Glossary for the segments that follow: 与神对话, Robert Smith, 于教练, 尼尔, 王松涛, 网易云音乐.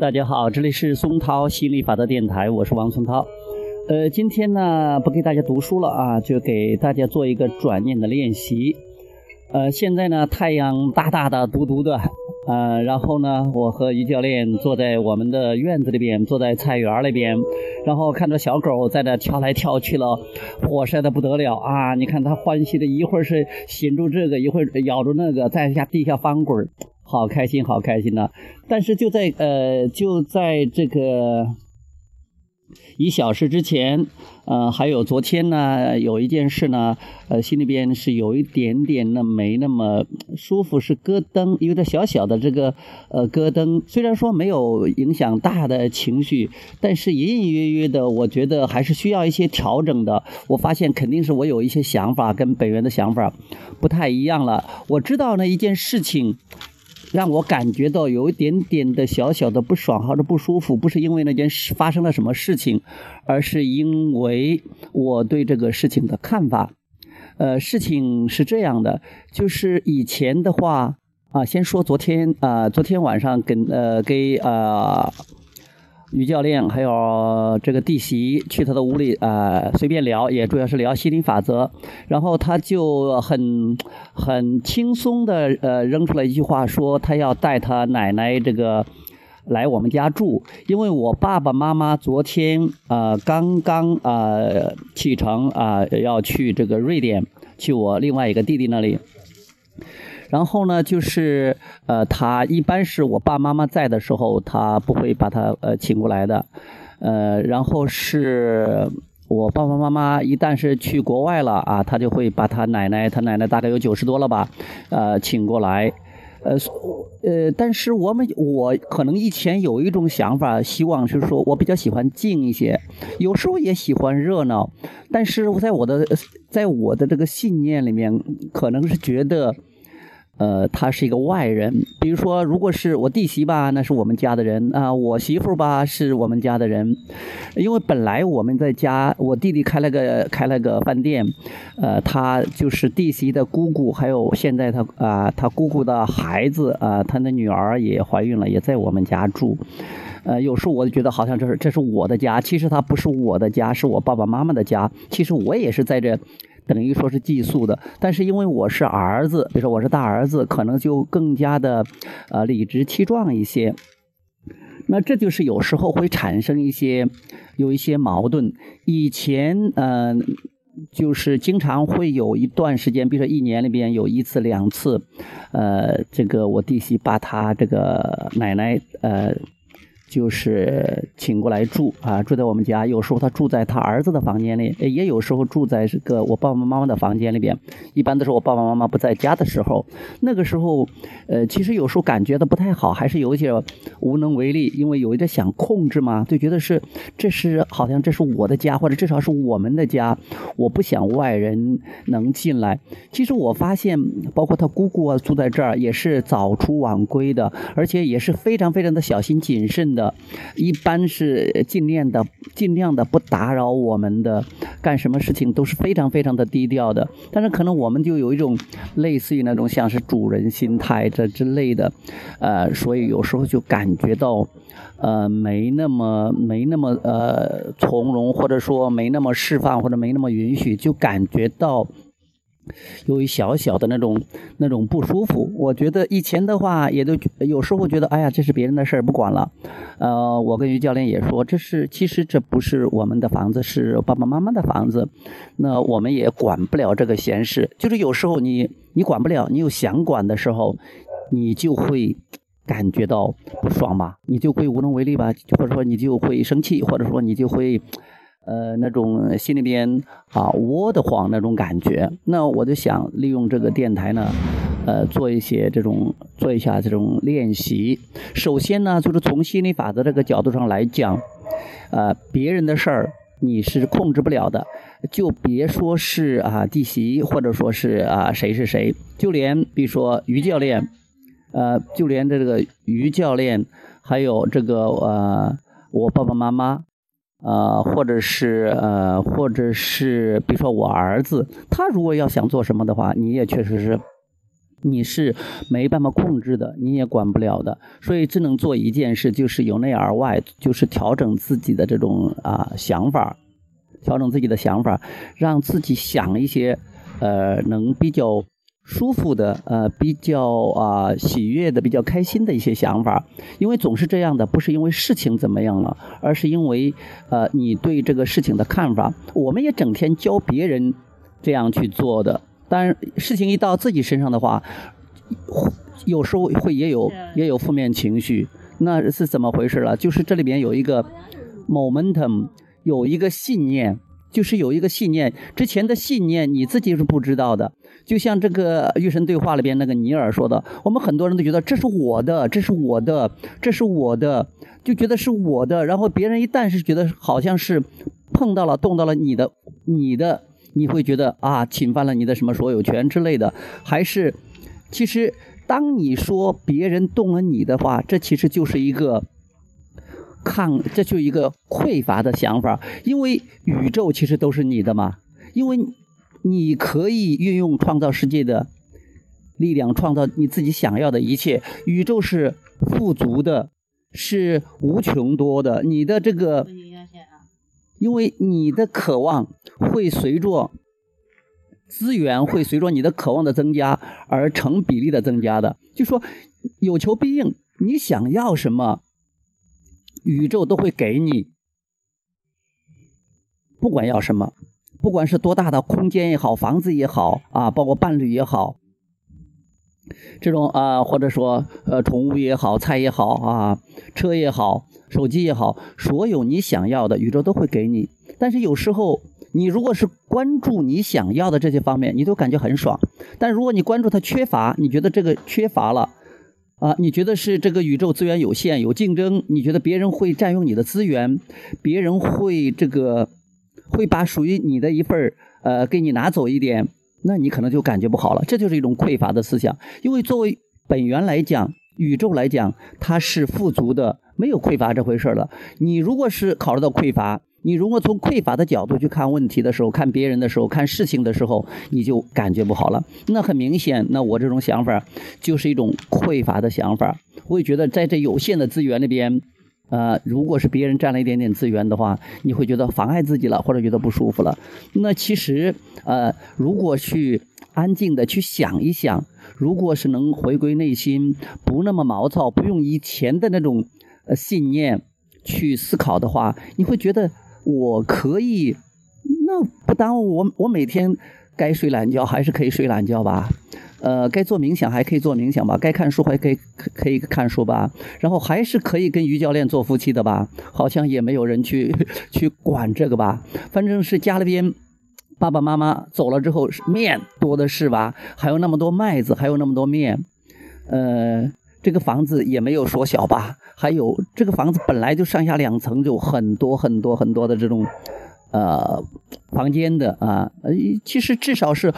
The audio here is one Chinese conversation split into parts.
大家好，这里是松涛心理法则电台，我是王松涛。今天呢不给大家读书了啊，就给大家做一个转念的练习。现在呢太阳大大的毒毒的，然后呢我和于教练坐在我们的院子里边，坐在菜园里边，然后看着小狗在那跳来跳去了，火晒的不得了啊！你看它欢喜的，一会儿是衔住这个，一会儿咬住那个，在地下翻滚，好开心，好开心呐！但是就在这个1小时之前，还有昨天呢，有一件事呢，心里边是有一点点的没那么舒服，是咯噔，有点小小的这个咯噔。虽然说没有影响大的情绪，但是隐隐约约的，我觉得还是需要一些调整的。我发现肯定是我有一些想法跟本源的想法不太一样了。我知道呢一件事情，让我感觉到有一点点的小小的不爽或者不舒服，不是因为那件事发生了什么事情，而是因为我对这个事情的看法。事情是这样的，就是以前的话啊，先说昨天晚上给于教练还有这个弟媳去他的屋里随便聊，也主要是聊心理法则，然后他就很轻松的扔出来一句话，说他要带他奶奶这个来我们家住，因为我爸爸妈妈昨天刚刚启程要去这个瑞典，去我另外一个弟弟那里。然后呢就是他一般是我爸妈妈在的时候他不会把他请过来的，然后是我爸爸妈妈一旦是去国外了啊，他就会把他奶奶大概有90多了吧，请过来。但是我可能以前有一种想法，希望是说我比较喜欢静一些，有时候也喜欢热闹，但是在我的这个信念里面，可能是觉得他是一个外人，比如说如果是我弟媳吧，那是我们家的人啊，我媳妇吧是我们家的人，因为本来我们在家，我弟弟开了个饭店，他就是弟媳的姑姑，还有现在他姑姑的孩子他的女儿也怀孕了，也在我们家住。有时候我就觉得好像这是我的家，其实它不是我的家，是我爸爸妈妈的家，其实我也是在这等于说是寄宿的，但是因为我是儿子，比如说我是大儿子，可能就更加的理直气壮一些。那这就是有时候会产生有一些矛盾。以前就是经常会有一段时间，比如说1年里边有1次2次，这个我弟媳把他这个奶奶就是请过来住啊，住在我们家。有时候他住在他儿子的房间里，也有时候住在这个我爸爸妈妈的房间里边。一般都是我爸爸妈妈不在家的时候，那个时候，其实有时候感觉的不太好，还是有一些无能为力，因为有一点想控制嘛，就觉得是这是我的家，或者至少是我们的家，我不想外人能进来。其实我发现，包括他姑姑住在这儿，也是早出晚归的，而且也是非常非常的小心谨慎的。一般是尽量的不打扰我们的，干什么事情都是非常非常的低调的。但是可能我们就有一种类似于那种像是主人心态这之类的，所以有时候就感觉到没那么从容，或者说没那么释放，或者没那么允许，就感觉到有一小小的那种不舒服。我觉得以前的话，也都有时候觉得，哎呀，这是别人的事儿，不管了。我跟于教练也说，其实这不是我们的房子，是爸爸妈妈的房子，那我们也管不了这个闲事。就是有时候你管不了，你有想管的时候，你就会感觉到不爽吧，你就会无能为力吧，或者说你就会生气，或者说你就会那种心里边啊窝得慌那种感觉。那我就想利用这个电台呢，做一下这种练习。首先呢，就是从心理法则这个角度上来讲，别人的事儿你是控制不了的，就别说是弟媳，或者说是谁是谁，就连比如说于教练，就连这个于教练，还有这个我爸爸妈妈。或者是比如说我儿子，他如果要想做什么的话，你也确实是你是没办法控制的，你也管不了的，所以只能做一件事，就是由内而外，就是调整自己的这种想法，调整自己的想法，让自己想一些能比较舒服的比较喜悦的，比较开心的一些想法。因为总是这样的，不是因为事情怎么样了，而是因为你对这个事情的看法。我们也整天教别人这样去做的，但事情一到自己身上的话，有时候会也有负面情绪，那是怎么回事了？就是这里边有一个 momentum， 有一个信念，就是有一个信念，之前的信念你自己是不知道的。就像这个《与神对话》里边那个尼尔说的，我们很多人都觉得这是我的，这是我的，这是我的，就觉得是我的，然后别人一旦是觉得好像是碰到了、动到了你的。你会觉得侵犯了你的什么所有权之类的，还是其实当你说别人动了你的话，这其实就是一个这就是一个匮乏的想法，因为宇宙其实都是你的嘛，因为你可以运用创造世界的力量，创造你自己想要的一切。宇宙是富足的，是无穷多的，你的这个因为你的渴望会随着资源，会随着你的渴望的增加而成比例的增加的。就说有求必应，你想要什么宇宙都会给你，不管要什么，不管是多大的空间也好，房子也好包括伴侣也好，这种或者说宠物也好，菜也好车也好，手机也好，所有你想要的宇宙都会给你。但是有时候你如果是关注你想要的这些方面，你都感觉很爽，但如果你关注它缺乏，你觉得这个缺乏了你觉得是这个宇宙资源有限，有竞争，你觉得别人会占用你的资源，别人会会把属于你的一份给你拿走一点，那你可能就感觉不好了。这就是一种匮乏的思想，因为作为本源来讲，宇宙来讲，它是富足的，没有匮乏这回事了。你如果是考虑到匮乏，你如果从匮乏的角度去看问题的时候，看别人的时候，看事情的时候，你就感觉不好了。那很明显，那我这种想法就是一种匮乏的想法。我也觉得在这有限的资源里边如果是别人占了一点点资源的话，你会觉得妨碍自己了，或者觉得不舒服了。那其实如果去安静的去想一想，如果是能回归内心，不那么毛躁，不用以前的那种信念去思考的话，你会觉得我可以，那不耽误我每天该睡懒觉还是可以睡懒觉吧，该做冥想还可以做冥想吧，该看书还可以看书吧，然后还是可以跟于教练做夫妻的吧，好像也没有人去管这个吧，反正是家里边爸爸妈妈走了之后，面多的是吧，还有那么多麦子，还有那么多面，这个房子也没有缩小吧，还有这个房子本来就上下两层，就很多很多很多的这种房间的其实至少是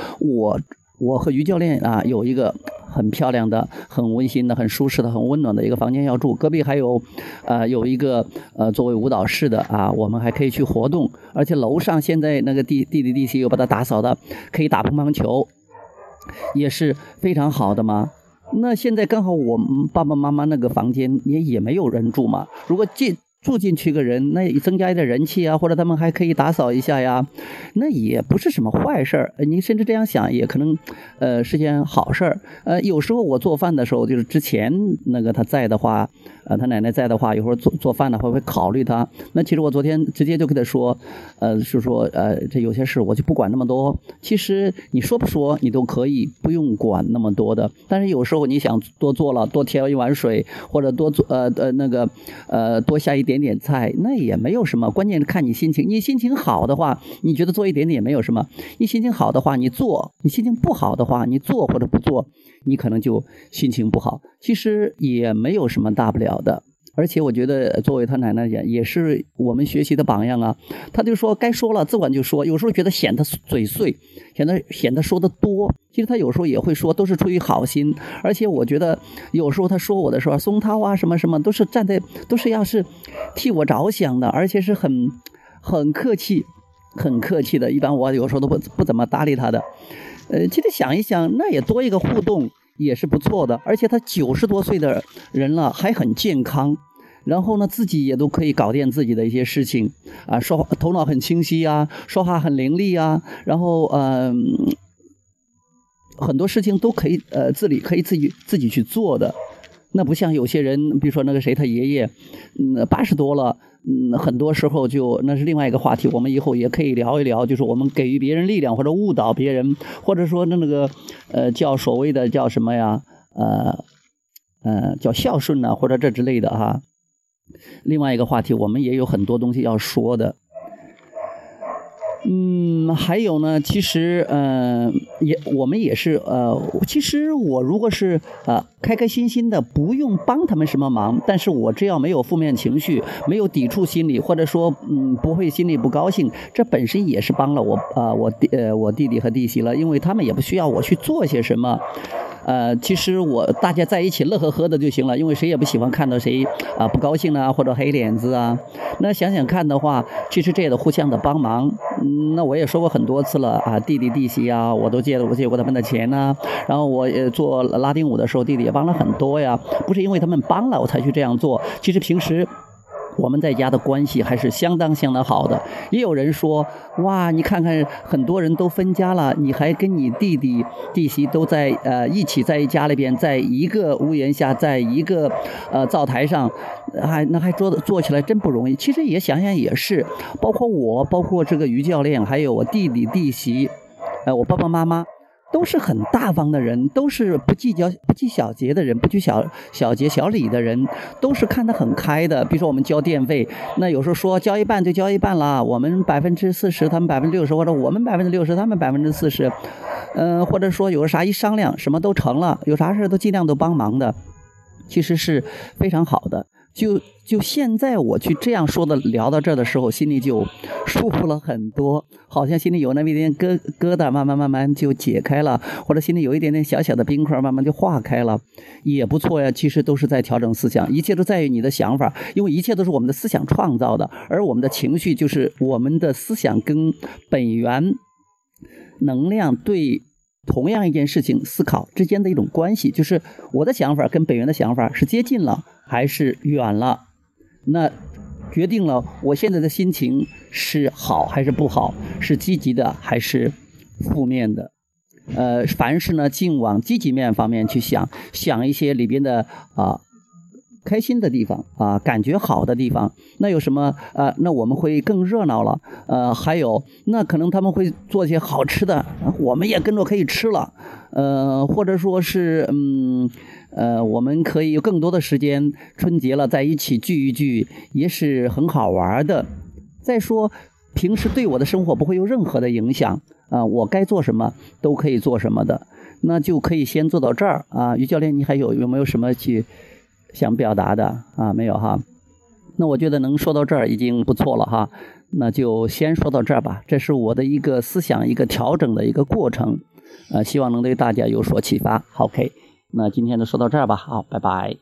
我和于教练有一个很漂亮的、很温馨的、很舒适的、很温暖的一个房间要住。隔壁还有有一个作为舞蹈室的我们还可以去活动，而且楼上现在那个地又把它打扫的可以打乒乓球，也是非常好的嘛。那现在刚好我爸爸妈妈那个房间也没有人住嘛，如果住进去个人，那增加一点人气或者他们还可以打扫一下呀，那也不是什么坏事儿。您甚至这样想也可能是件好事儿。有时候我做饭的时候，就是之前那个他在的话，他奶奶在的话，有时候做饭的话会考虑他。那其实我昨天直接就跟他说，是说这有些事我就不管那么多。其实你说不说你都可以，不用管那么多的。但是有时候你想多做了，多添一碗水，或者多做多下一点菜，那也没有什么，关键是看你心情。你心情好的话，你觉得做一点点也没有什么；你心情好的话，你做；你心情不好的话，你做或者不做，你可能就心情不好。其实也没有什么大不了的。而且我觉得，作为他奶奶也是我们学习的榜样啊。他就说该说了，自管就说。有时候觉得显得嘴碎，显得说的多。其实他有时候也会说，都是出于好心。而且我觉得，有时候他说我的时候，松涛什么什么，都是要是替我着想的，而且是很客气，很客气的。一般我有时候都不怎么搭理他的。其实想一想，那也多一个互动。也是不错的，而且他90多岁的人了还很健康，然后呢自己也都可以搞定自己的一些事情啊，说头脑很清晰啊，说话很伶俐啊，然后很多事情都可以自理，可以自己去做的。那不像有些人，比如说那个谁他爷爷80多了，很多时候就那是另外一个话题，我们以后也可以聊一聊，就是我们给予别人力量或者误导别人，或者说那个叫所谓的叫什么呀叫孝顺啊，或者这之类的哈。另外一个话题我们也有很多东西要说的。还有呢，其实其实我如果是开开心心的，不用帮他们什么忙，但是我只要没有负面情绪，没有抵触心理，或者说不会心里不高兴，这本身也是帮了我弟弟和弟媳了，因为他们也不需要我去做些什么。其实大家在一起乐呵呵的就行了，因为谁也不喜欢看到谁不高兴啊，或者黑脸子啊。那想想看的话，其实这也互相的帮忙。那我也说过很多次了啊，弟媳啊，我都借过他们的钱啊。然后我也做拉丁舞的时候，弟弟也帮了很多呀。不是因为他们帮了我才去这样做，其实平时我们在家的关系还是相当相当好的。也有人说，哇，你看看很多人都分家了，你还跟你弟媳都在一起在家里边，在一个屋檐下，在一个灶台上，还做起来真不容易。其实也想想也是，包括我，包括这个于教练，还有我弟弟弟媳，我爸爸妈妈。都是很大方的人，都是不计小节的人，不拘小节小礼的人，都是看得很开的。比如说我们交电费，那有时候说交一半就交一半啦，我们40%，他们60%，或者我们60%，他们40%，或者说有啥一商量，什么都成了，有啥事都尽量都帮忙的，其实是非常好的。就现在我去这样说的聊到这儿的时候，心里就舒服了很多，好像心里有那么一点疙瘩，慢慢就解开了，或者心里有一点点小小的冰块，慢慢就化开了，也不错呀。其实都是在调整思想，一切都在于你的想法，因为一切都是我们的思想创造的，而我们的情绪就是我们的思想跟本源能量对同样一件事情思考之间的一种关系，就是我的想法跟本源的想法是接近了还是远了，那决定了我现在的心情是好还是不好，是积极的还是负面的。凡事呢尽往积极面方面去想一些里边的开心的地方啊，感觉好的地方，那有什么那我们会更热闹了。还有那可能他们会做些好吃的，我们也跟着可以吃了。或者说是我们可以有更多的时间，春节了在一起聚一聚，也是很好玩的。再说平时对我的生活不会有任何的影响啊，我该做什么都可以做什么的，那就可以先做到这儿啊。于教练，你还有没有什么去？想表达的啊，没有哈，那我觉得能说到这儿已经不错了哈，那就先说到这儿吧。这是我的一个思想一个调整的一个过程，希望能对大家有所启发。 OK， 那今天就说到这儿吧，好，拜拜。